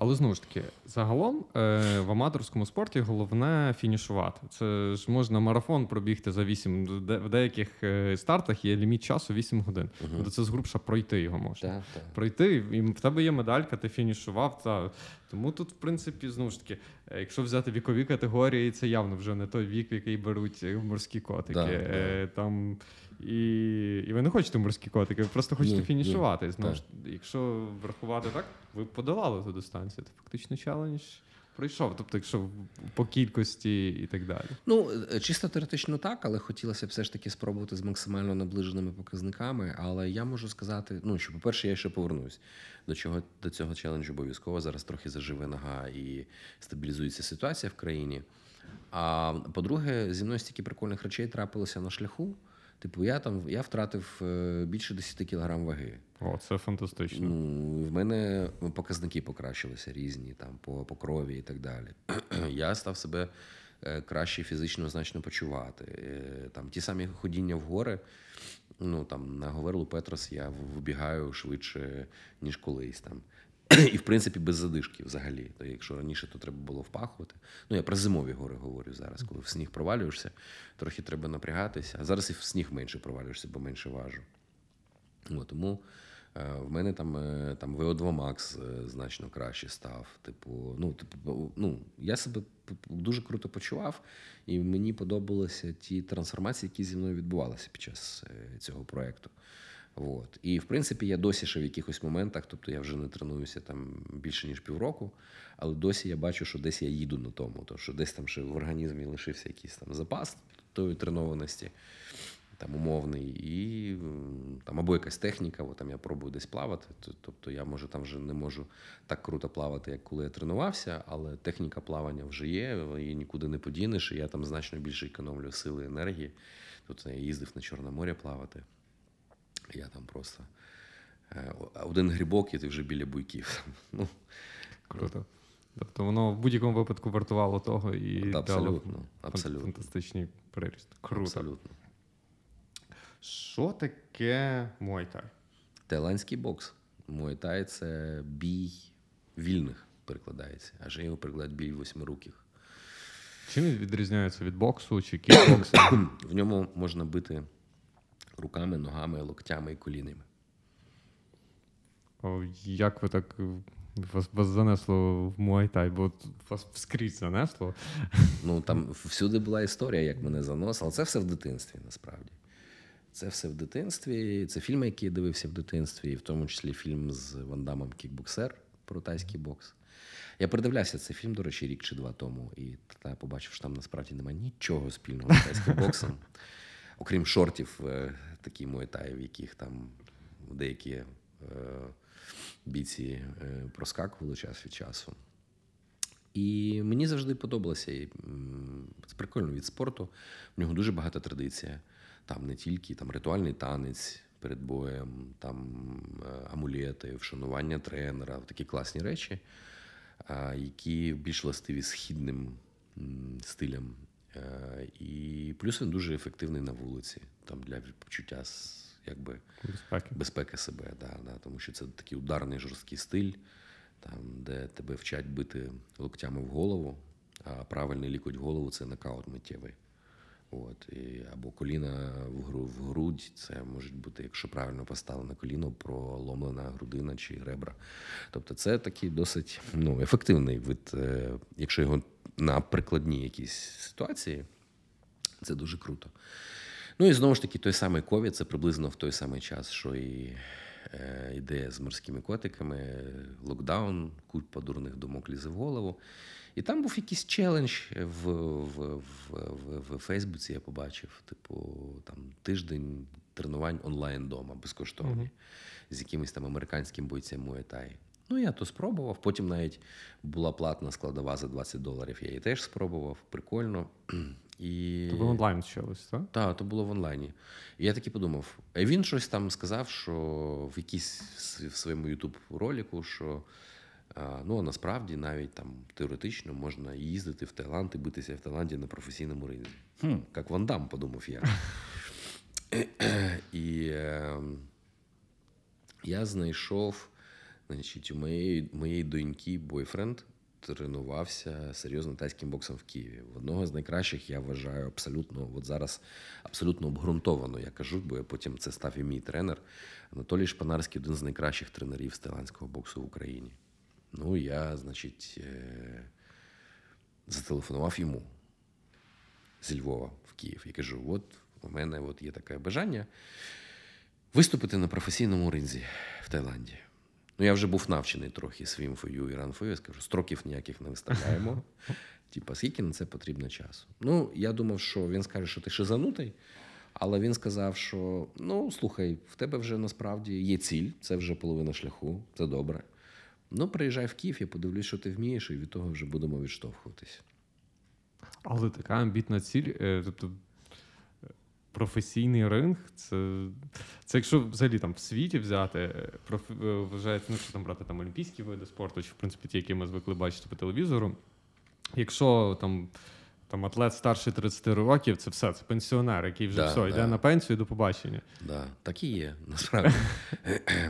Але, знову ж таки, загалом в аматорському спорті головне фінішувати. Це ж можна марафон пробігти за вісім. В деяких стартах є ліміт часу вісім годин. Угу. Це згрубша пройти його можна. Да, да. Пройти, і в тебе є медалька, ти фінішував. Та. Тому тут, в принципі, знову ж таки, якщо взяти вікові категорії, це явно вже не той вік, в який беруть морські котики. Да, да. Там... І, і ви не хочете морські котики, ви просто хочете ні, фінішувати. Ні, Знов, якщо врахувати так, ви подолали ту дистанцію. Це фактично челендж пройшов, тобто якщо по кількості і так далі. Ну, чисто теоретично так, але хотілося б все ж таки спробувати з максимально наближеними показниками, але я можу сказати, ну, що, по-перше, я ще повернусь до чого, до цього челенджу обов'язково. Зараз трохи заживе нога і стабілізується ситуація в країні. А по-друге, зі мною стільки прикольних речей трапилося на шляху. Типу, я там я втратив більше десять кілограм ваги. О, це фантастично. Ну, в мене показники покращилися різні, там, по, по крові і так далі. Я став себе краще фізично значно почувати. Там, ті самі ходіння в гори, ну, там, на Говерлу Петрос я вибігаю швидше, ніж колись. Там. І, в принципі, без задишки взагалі. То, якщо раніше, то треба було впахувати. Ну, я про зимові гори говорю зараз. Коли в сніг провалюєшся, трохи треба напрягатися. А зараз і в сніг менше провалюєшся, бо менше важу. О, тому е, в мене там, е, там ві о два макс е, значно краще став. Типу, ну, типу, ну, я себе дуже круто почував, і мені подобалися ті трансформації, які зі мною відбувалися під час е, цього проєкту. От. І, в принципі, я досі ще в якихось моментах, тобто я вже не тренуюся там більше, ніж півроку, але досі я бачу, що десь я їду на тому, то що десь там ще в організмі лишився якийсь там запас тої тренованості, там умовний, і там або якась техніка, бо там я пробую десь плавати, то, тобто я, може, там вже не можу так круто плавати, як коли я тренувався, але техніка плавання вже є, її нікуди не подінеш, і я там значно більше економлю сили, енергії, тобто я їздив на Чорне море плавати. Я там просто один грибок, і ти вже біля буйків. Ну, круто. Тобто воно в будь-якому випадку вартувало того і Та, абсолютно, дало абсолютно. Фантастичний приріст. Круто. Абсолютно. Що таке Муай Тай? Таїландський бокс. Муай Тай – це бій вільних, перекладається. А ще його перекладають бій восьмируких. Чим він відрізняється від боксу чи кікбоксу? В ньому можна бити руками, ногами, локтями і колінами. О, як ви так вас, вас занесло в Муай-тай? Бо вас скрізь занесло. Ну, там всюди була історія, як мене заносило. Це все в дитинстві, насправді. Це все в дитинстві. Це фільми, які я дивився в дитинстві, і в тому числі фільм з Ван Дамом «Кікбоксер» про тайський бокс. Я передивлявся цей фільм, до речі, рік чи два тому, і та, побачив, що там насправді немає нічого спільного з тайським боксом. Окрім шортів, такі муай-тай, в яких там деякі е, бійці е, проскакували час від часу. І мені завжди подобалося. І, м, це прикольно від спорту. В нього дуже багата традиція. Там не тільки там, ритуальний танець перед боєм, там амулети, вшанування тренера, такі класні речі, е, які більш властиві східним м, стилям. І плюс він дуже ефективний на вулиці, там для відчуття якби безпеки. безпеки себе, да, да, тому що це такий ударний жорсткий стиль, там, де тебе вчать бити локтями в голову, а правильний лікоть в голову – це нокаут миттєвий. От, і, або коліна в, гру, в грудь, це може бути, якщо правильно поставлено коліно, проломлена грудина чи ребра. Тобто це такий досить ну, ефективний вид, якщо його на прикладній якісь ситуації, це дуже круто. Ну і знову ж таки, той самий ковід, це приблизно в той самий час, що і е, ідея з морськими котиками, локдаун, купа дурних думок лізе в голову. І там був якийсь челендж в, в, в, в, в Фейсбуці, я побачив, типу, там тиждень тренувань онлайн дома, безкоштовні, mm-hmm. з якимось там американським бойцем муай-тай. Ну, я то спробував, потім навіть була платна складова за двадцять доларів, я її теж спробував, прикольно. І... То було онлайн щось, так? Так, то було в онлайні. І я таки подумав, він щось там сказав, що в якійсь в своєму ютуб-роліку, що ну, насправді навіть там теоретично можна їздити в Таїланд і битися в Таїланді на професійному ринзі. Хм. Як Ван Дам, подумав я. І я знайшов... Значить, у моєї, моєї доньки бойфренд тренувався серйозно тайським боксом в Києві. В одного з найкращих, я вважаю, абсолютно, от зараз абсолютно обґрунтовано, я кажу, бо я потім це став і мій тренер. Анатолій Шпанарський – один з найкращих тренерів з таїландського боксу в Україні. Ну, я, значить, зателефонував йому зі Львова в Київ. Я кажу, от у мене от є таке бажання виступити на професійному ринзі в Таїланді. Ну, я вже був навчений трохи своїм фою і ран фо ю. Я скажу, строків ніяких не виставляємо. Типа, скільки на це потрібно часу? Ну, я думав, що він скаже, що ти шизанутий, але він сказав, що, ну, слухай, в тебе вже насправді є ціль, це вже половина шляху, це добре. Ну, приїжджай в Київ, я подивлюсь, що ти вмієш, і від того вже будемо відштовхуватись. Але така амбітна ціль, тобто професійний ринг, це, це якщо взагалі там в світі взяти, проф... вважається, ну, що там брати там олімпійські види спорту, чи в принципі ті, які ми звикли бачити по телевізору, якщо там, там атлет старший тридцяти років, це все, це пенсіонер, який вже да, все, да. йде на пенсію, до побачення. Да. Так і є, насправді.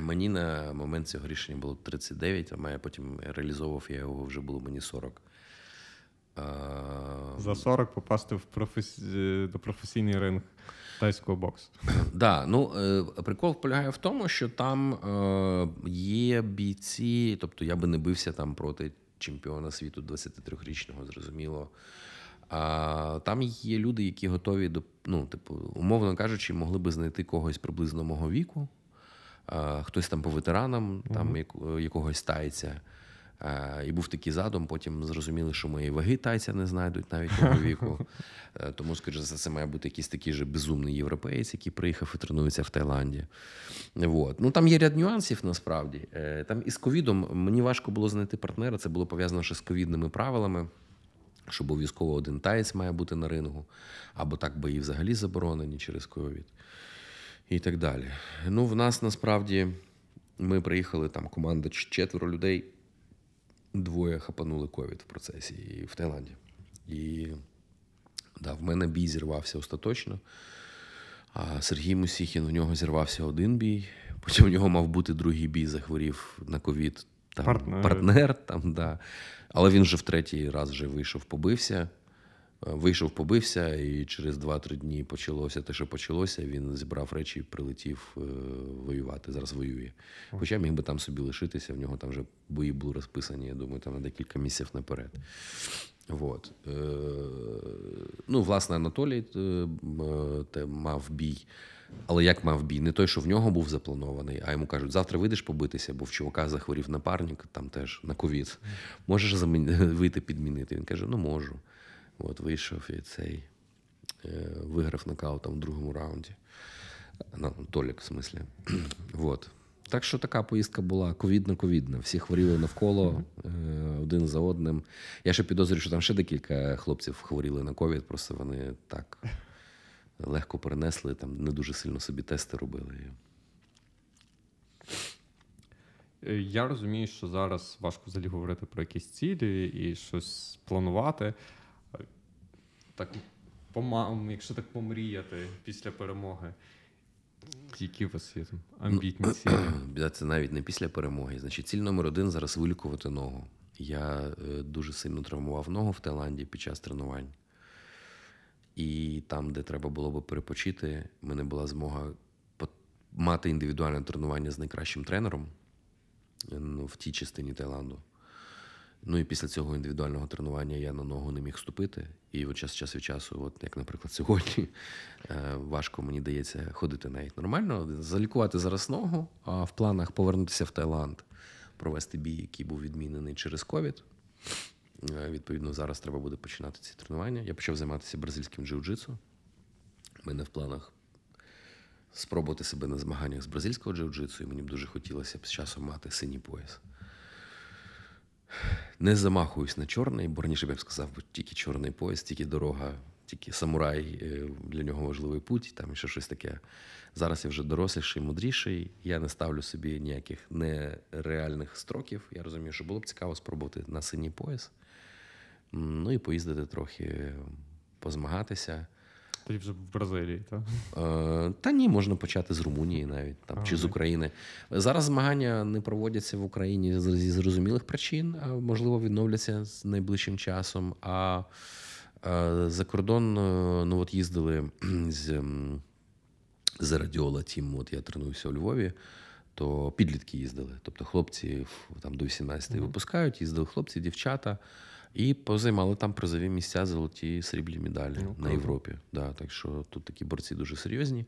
Мені на момент цього рішення було тридцять дев'ять, а потім реалізовував я його, вже було мені сорок. За сорок попасти в професі... до професійний ринг тайського боксу. Так, да, ну, прикол полягає в тому, що там є бійці, тобто я би не бився там проти чемпіона світу двадцятитрирічного, зрозуміло. А там є люди, які готові до, ну, типу, умовно кажучи, могли би знайти когось приблизно мого віку, а, хтось там по ветеранам, mm-hmm. там як, якогось тайця. А, і був такий задум, потім зрозуміли, що мої ваги тайця не знайдуть навіть мого віку. А, тому, скоріше за це має бути якийсь такий же безумний європеєць, який приїхав і тренується в Таїланді. Вот. Ну, там є ряд нюансів, насправді. Там із ковідом мені важко було знайти партнера, це було пов'язано ще з ковідними правилами, що обов'язково один таєць має бути на рингу, або так бої взагалі заборонені через ковід і так далі. Ну, в нас, насправді, ми приїхали, там команда четверо людей, двоє хапанули ковід в процесі і в Таїланді. І да, в мене бій зірвався остаточно, а Сергій Мусіхін, у нього зірвався один бій, потім у нього мав бути другий бій, захворів на ковід там, партнер. партнер там, да. Але він вже в третій раз вже вийшов, побився. Вийшов, побився, і через два-три дні почалося те, що почалося. Він зібрав речі і прилетів е- воювати. Зараз воює. Хоча міг би там собі лишитися, в нього там вже бої були розписані, я думаю, там на декілька місяців наперед. Вот. Е- ну, власне, Анатолій е- е- мав бій. Але як мав бій? Не той, що в нього був запланований, а йому кажуть, завтра вийдеш побитися, бо в чувака захворів напарник, там теж на ковід. Можеш замін... вийти підмінити? Він каже, ну можу. От вийшов і цей виграв нокаутом в другому раунді. Ну, Толік, в смислі. Вот. Так що така поїздка була ковідна-ковідна. Всі хворіли навколо, один за одним. Я ще підозрюю, що там ще декілька хлопців хворіли на ковід, просто вони так легко перенесли, там не дуже сильно собі тести робили. Я розумію, що зараз важко взагалі говорити про якісь цілі і щось планувати. Так, по-мам, якщо так помріяти після перемоги, які у вас є там амбітні цілі? Це навіть не після перемоги. Значить, ціль номер один – зараз вилікувати ногу. Я дуже сильно травмував ногу в Таїланді під час тренувань. І там, де треба було би перепочити, в мене була змога мати індивідуальне тренування з найкращим тренером в тій частині Таїланду. Ну і після цього індивідуального тренування я на ногу не міг ступити. І от час, час від часу, от як, наприклад, сьогодні, важко мені дається ходити навіть нормально. Залікувати зараз ногу, а в планах повернутися в Таїланд, провести бій, який був відмінений через ковід. Відповідно, зараз треба буде починати ці тренування. Я почав займатися бразильським джиу-джитсу. У мене в планах спробувати себе на змаганнях з бразильського джиу-джитсу, і мені б дуже хотілося б з часом мати синій пояс. Не замахуюсь на чорний, бо раніше б я б сказав, бо тільки чорний пояс, тільки дорога, тільки самурай, для нього важливий путь, там ще щось таке. Зараз я вже доросліший, мудріший, я не ставлю собі ніяких нереальних строків. Я розумію, що було б цікаво спробувати на синій пояс, ну і поїздити трохи, позмагатися. Тоді вже в Бразилії, так? Та ні, можна почати з Румунії навіть, там, а, чи з України. Зараз змагання не проводяться в Україні зі зрозумілих причин, а, можливо, відновляться з найближчим часом. А, а за кордон, ну, от їздили з, з Радіола Тім, от я тренуюся у Львові, то підлітки їздили. Тобто хлопці там, до вісімнадцяти mm-hmm. випускають, їздили хлопці, дівчата. І позаймали там призові місця, золоті, сріблі медалі okay. на Європі. Да, так що тут такі борці дуже серйозні.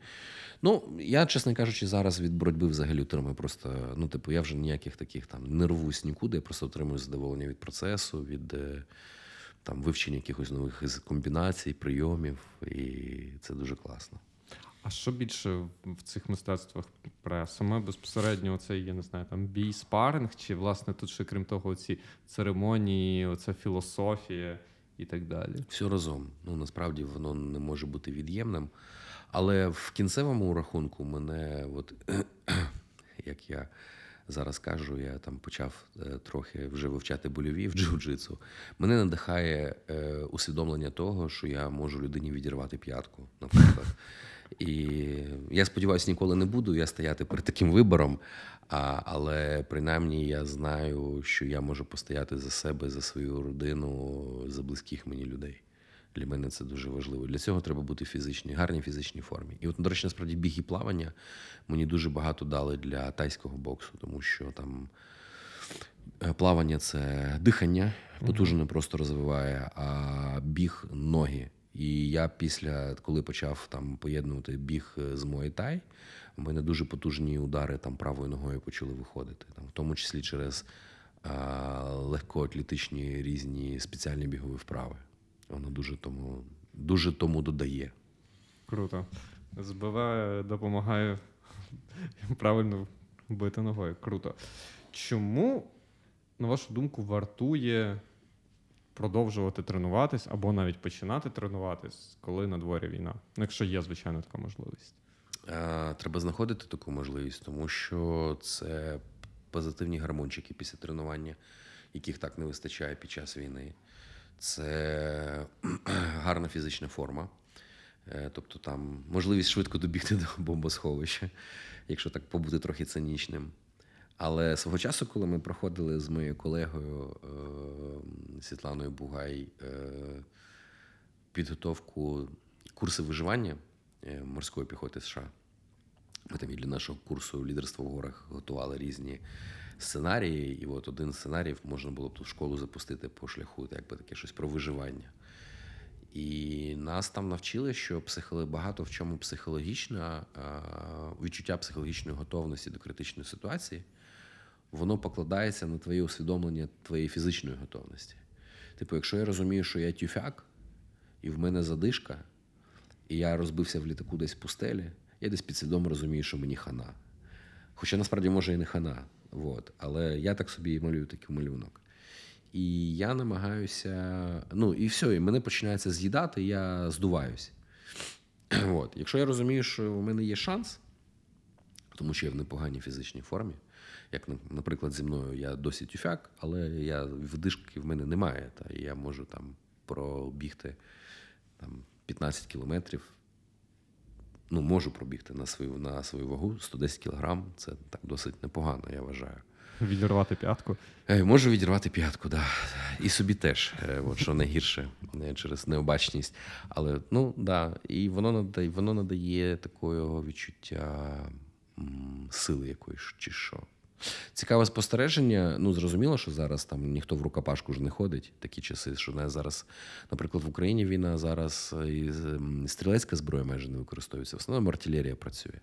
Ну, я, чесно кажучи, зараз від боротьби взагалі отримую просто, ну, типу, я вже ніяких таких там не рвусь нікуди, я просто отримую задоволення від процесу, від там вивчення якихось нових комбінацій, прийомів, і це дуже класно. А що більше в цих мистецтвах про саме безпосередньо це, я не знаю, там бій, спаринг, чи, власне, тут ще, крім того, ці церемонії, оця філософія і так далі? Все разом. Ну, насправді, воно не може бути від'ємним. Але в кінцевому рахунку мене, от, як я зараз кажу, я там почав трохи вже вивчати больові в джиу-джитсу, мене надихає е, усвідомлення того, що я можу людині відірвати п'ятку, наприклад. І я сподіваюся, ніколи не буду я стояти перед таким вибором, а, але принаймні я знаю, що я можу постояти за себе, за свою родину, за близьких мені людей. Для мене це дуже важливо. Для цього треба бути в фізичній, гарній фізичній формі. І от, до речі, насправді біг і плавання мені дуже багато дали для тайського боксу, тому що там плавання – це дихання, потужно просто розвиває, а біг – ноги. І я після, коли почав там поєднувати біг з Муай Тай, в мене дуже потужні удари там правою ногою почали виходити, там, в тому числі через а, легкоатлетичні різні спеціальні бігові вправи. Воно дуже тому, дуже тому додає. Круто. СБВ допомагає правильно бити ногою. Круто. Чому, на вашу думку, вартує продовжувати тренуватись або навіть починати тренуватись, коли на дворі війна? Якщо є, звичайно, така можливість. Треба знаходити таку можливість, тому що це позитивні гормончики після тренування, яких так не вистачає під час війни. Це гарна фізична форма, тобто там можливість швидко добігти до бомбосховища, якщо так побути трохи цинічним. Але свого часу, коли ми проходили з моєю колегою е- Світланою Бугай е- підготовку курси виживання морської піхоти США, ми там і для нашого курсу «Лідерство в горах» готували різні сценарії, і от один з сценаріїв можна було б ту школу запустити по шляху, так би таке щось про виживання. І нас там навчили, що психолог... багато в чому психологічне відчуття психологічної готовності до критичної ситуації, воно покладається на твоє усвідомлення твоєї фізичної готовності. Типу, якщо я розумію, що я тюфяк, і в мене задишка, і я розбився в літаку десь в пустелі, я десь підсвідомо розумію, що мені хана. Хоча насправді може і не хана. От. Але я так собі малюю такий малюнок. І я намагаюся... Ну, і все, і мене починається з'їдати, я здуваюся. От. Якщо я розумію, що в мене є шанс, тому що я в непоганій фізичній формі, як, наприклад, зі мною я досі тюфяк, але я вдишки в мене немає, та я можу там пробігти там, п'ятнадцять кілометрів, ну, можу пробігти на свою, на свою вагу, сто десять кілограм, це так досить непогано, я вважаю. Відірвати п'ятку? Можу відірвати п'ятку, так. Да. І собі теж, от, що найгірше, через необачність. Але, ну, да, і воно надає, воно надає такого відчуття м, сили якоїсь, чи що. Цікаве спостереження. Ну, зрозуміло, що зараз там ніхто в рукопашку ж не ходить, такі часи, що не зараз, наприклад, в Україні війна, зараз і стрілецька зброя майже не використовується, в основному артилерія працює.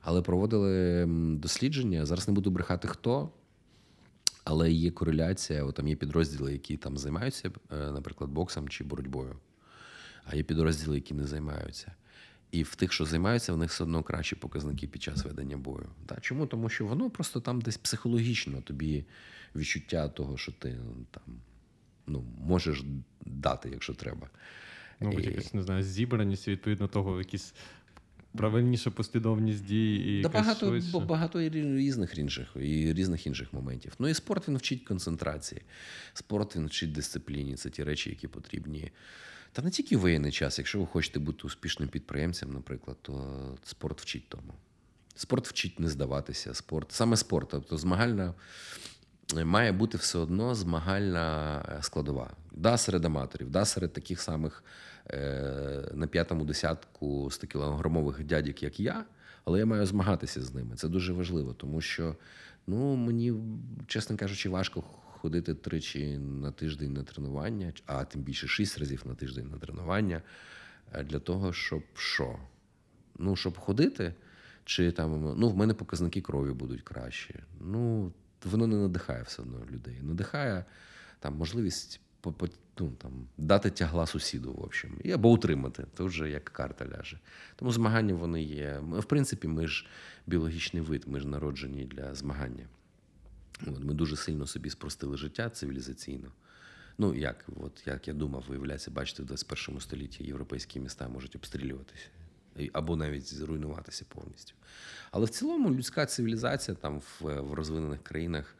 Але проводили дослідження, зараз не буду брехати хто, але є кореляція, о, там є підрозділи, які там займаються, наприклад, боксом чи боротьбою, а є підрозділи, які не займаються. І в тих, що займаються, в них все одно кращі показники під час ведення бою. Да, чому? Тому що воно просто там десь психологічно тобі відчуття того, що ти там, ну, можеш дати, якщо треба. Ну, і... якось, не знаю, зібраність, відповідно того, якісь правильніша послідовність дій і да, багато, бо багато і різних інших, і різних інших моментів. Ну і спорт, він вчить концентрації, спорт, він вчить дисципліні, це ті речі, які потрібні. Та не тільки воєнний час, якщо ви хочете бути успішним підприємцем, наприклад, то спорт вчить тому. Спорт вчить не здаватися, спорт, саме спорт, тобто змагальна, має бути все одно змагальна складова. Да, серед аматорів, да, серед таких самих е, на п'ятому десятку сто кілограмових дядік, як я, але я маю змагатися з ними. Це дуже важливо, тому що, ну, мені, чесно кажучи, важко ходити тричі на тиждень на тренування, а тим більше шість разів на тиждень на тренування, для того, щоб що? Ну, щоб ходити, чи там, ну, в мене показники крові будуть кращі. Ну, воно не надихає все одно людей. Надихає там можливість по, по, ну, там, дати тягла сусіду, в общем, і або утримати. Це вже як карта ляже. Тому змагання вони є. В принципі, ми ж біологічний вид, ми ж народжені для змагання. От, ми дуже сильно собі спростили життя цивілізаційно. Ну, як, от, як я думав, виявляється, бачите, в двадцять першому столітті європейські міста можуть обстрілюватися. Або навіть зруйнуватися повністю. Але в цілому людська цивілізація там в, в розвинених країнах,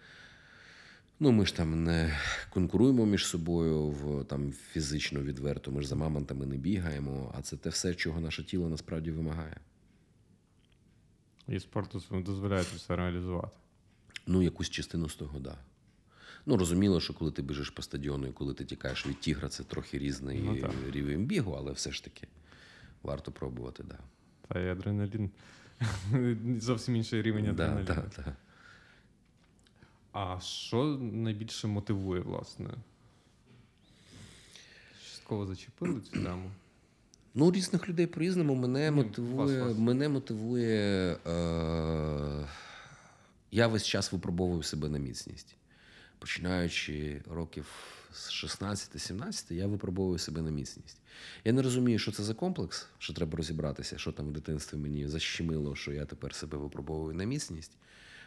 ну, ми ж там не конкуруємо між собою в, там, фізично відверто, ми ж за мамонтами не бігаємо, а це те все, чого наше тіло насправді вимагає. І спорту дозволяє все реалізувати. Ну, якусь частину з того, так. Да. Ну, розуміло, що коли ти біжиш по стадіону і коли ти тікаєш від тігра, це трохи різний ну, рівень бігу, але все ж таки варто пробувати, так. Да. Та й адреналін. Зовсім інший рівень адреналіну. Да, да, да. А що найбільше мотивує, власне? Частково зачепили цю тему? Ну, різних людей по-різному. Мене, ну, мотивує, вас, вас. мене мотивує... Е- я весь час випробовую себе на міцність. Починаючи років з шістнадцяти-сімнадцяти, я випробовую себе на міцність. Я не розумію, що це за комплекс, що треба розібратися, що там в дитинстві мені защемило, що я тепер себе випробовую на міцність.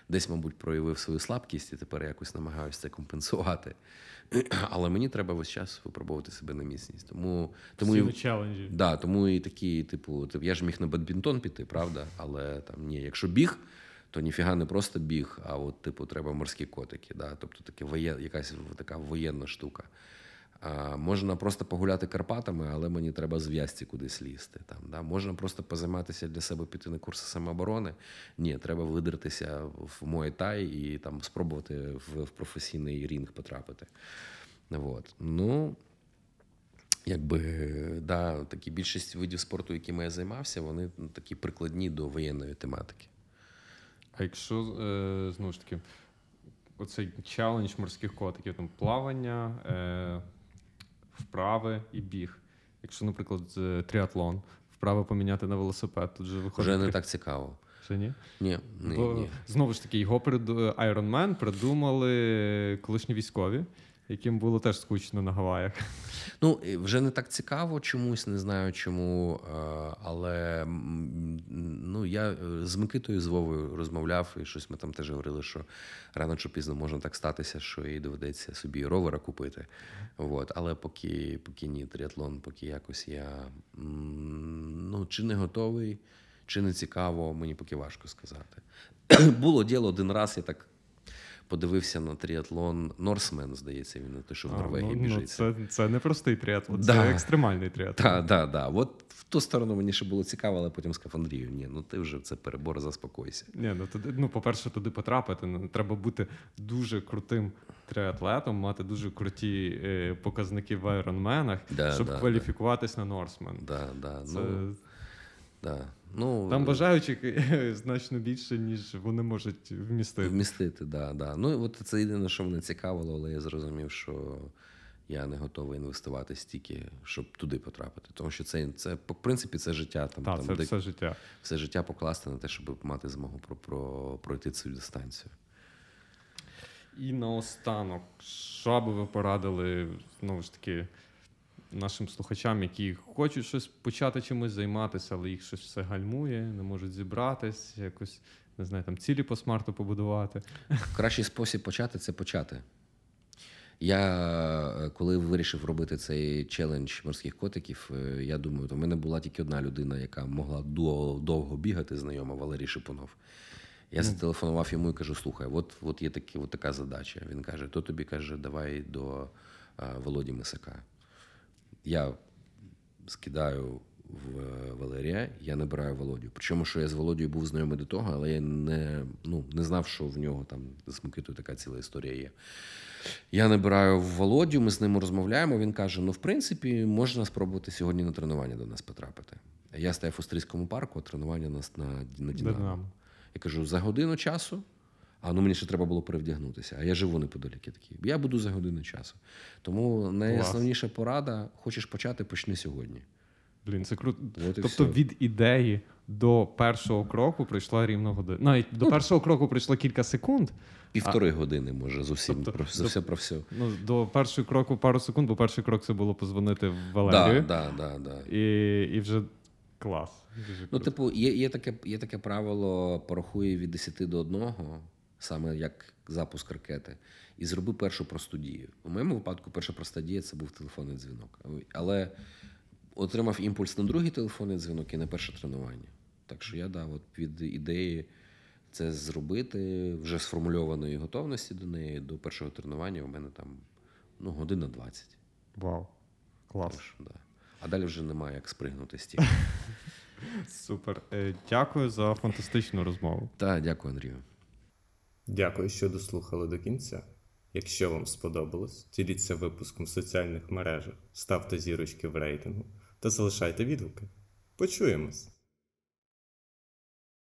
Десь, мабуть, проявив свою слабкість і тепер якось намагаюся це компенсувати. Але мені треба весь час випробовувати себе на міцність. Тому, тому, і, да, тому і такі, типу, я ж міг на бадмінтон піти, правда? Але там ні, якщо біг, то ніфіга не просто біг, а от, типу, треба морські котики, да? Тобто таке воє... якась така воєнна штука. А, можна просто погуляти Карпатами, але мені треба з в'язці кудись лізти. Там, да? Можна просто позайматися для себе, піти на курси самооборони. Ні, треба видертися в Муай Тай і там, спробувати в, в професійний рінг потрапити. От. Ну, якби, да, такі більшість видів спорту, якими я займався, вони такі прикладні до воєнної тематики. А якщо, знову ж таки, оцей челендж морських котиків, там плавання, вправи і біг. Якщо, наприклад, тріатлон, вправи поміняти на велосипед, тут же виходить... Вже не так цікаво. Вже ні? Ні, ні, бо, ні. Знову ж таки, його Iron Man придумали колишні військові, яким було теж скучно на Гаваях. Ну, вже не так цікаво чомусь, не знаю чому, але ну, я з Микитою, з Вовою розмовляв, і щось ми там теж говорили, що рано чи пізно може так статися, що їй доведеться собі ровера купити. От. Але поки, поки ні, тріатлон, поки якось я ну, чи не готовий, чи не цікаво, мені поки важко сказати. Було діло один раз, я так подивився на тріатлон Норсмен, здається, він на те, що в Норвегії ну, біжить. Це, це не простий тріатлон, да. Це екстремальний тріатлон. Так, да, так, да, так. Да. От в ту сторону мені ще було цікаво, але потім сказав Андрію, ні, ну ти вже це перебор, заспокойся. Ні, ну, туди, ну по-перше, туди потрапити. Ну, треба бути дуже крутим тріатлетом, мати дуже круті е, показники в айронменах, да, щоб да, кваліфікуватись да. на Норсмен. Да, да, це... ну... Да. Ну, там бажаючих значно більше, ніж вони можуть вмістити. Вмістити, да, да. Ну, от це єдине, що мене цікавило, але я зрозумів, що я не готовий інвестувати стільки, щоб туди потрапити. Тому що це, це в принципі, це життя. Там, так, там, це де, все життя. Все життя покласти на те, щоб мати змогу про, про, пройти цю дистанцію. І наостанок, що би ви порадили, знову ж таки, нашим слухачам, які хочуть щось почати чимось займатися, але їх щось все гальмує, не можуть зібратись, якось, не знаю, там цілі по смарту побудувати. Кращий спосіб почати – це почати. Я, коли вирішив робити цей челендж морських котиків, я думаю, то в мене була тільки одна людина, яка могла довго бігати, знайома, Валерій Шипунов. Я зателефонував йому і кажу, слухай, от, от є такі, от така задача. Він каже, то тобі, каже, давай до Володі Мисака. Я скидаю в Валерія, я набираю Володю. Причому, що я з Володією був знайомий до того, але я не, ну, не знав, що в нього там з Микитою така ціла історія є. Я набираю Володю, ми з ним розмовляємо, він каже, ну, в принципі, можна спробувати сьогодні на тренування до нас потрапити. Я стояв в Острівському парку, а тренування у нас на, на Динамо. Я кажу, за годину часу, А ну мені ще треба було перевдягнутися. А я живу неподалік. Я такий, я буду за годину часу. Тому найосновніша порада, хочеш почати, почни сьогодні. Блін, це круто. От тобто від ідеї до першого кроку прийшла рівно година. Навіть до ну, першого кроку прийшло кілька секунд. Півтори а... години, може, за всім, тобто, про, за до, все про все. Ну, до першого кроку пару секунд, бо перший крок це було позвонити в Валерію. Да, да, да, да. І, і вже клас. Дуже ну, типу, є, є, таке, є таке правило, порахує від десяти до одного, саме як запуск ракети, і зроби першу просту дію. У моєму випадку перша проста дія – це був телефонний дзвінок. Але отримав імпульс на другий телефонний дзвінок і на перше тренування. Так що я дав від ідеї це зробити, вже сформульованої готовності до неї, до першого тренування у мене там ну, година двадцять. Вау, клас. Тож, да. А далі вже немає як спригнути з тієї. Супер. Дякую за фантастичну розмову. Так, дякую, Андрію. Дякую, що дослухали до кінця. Якщо вам сподобалось, діліться випуском в соціальних мережах, ставте зірочки в рейтингу та залишайте відгуки. Почуємось!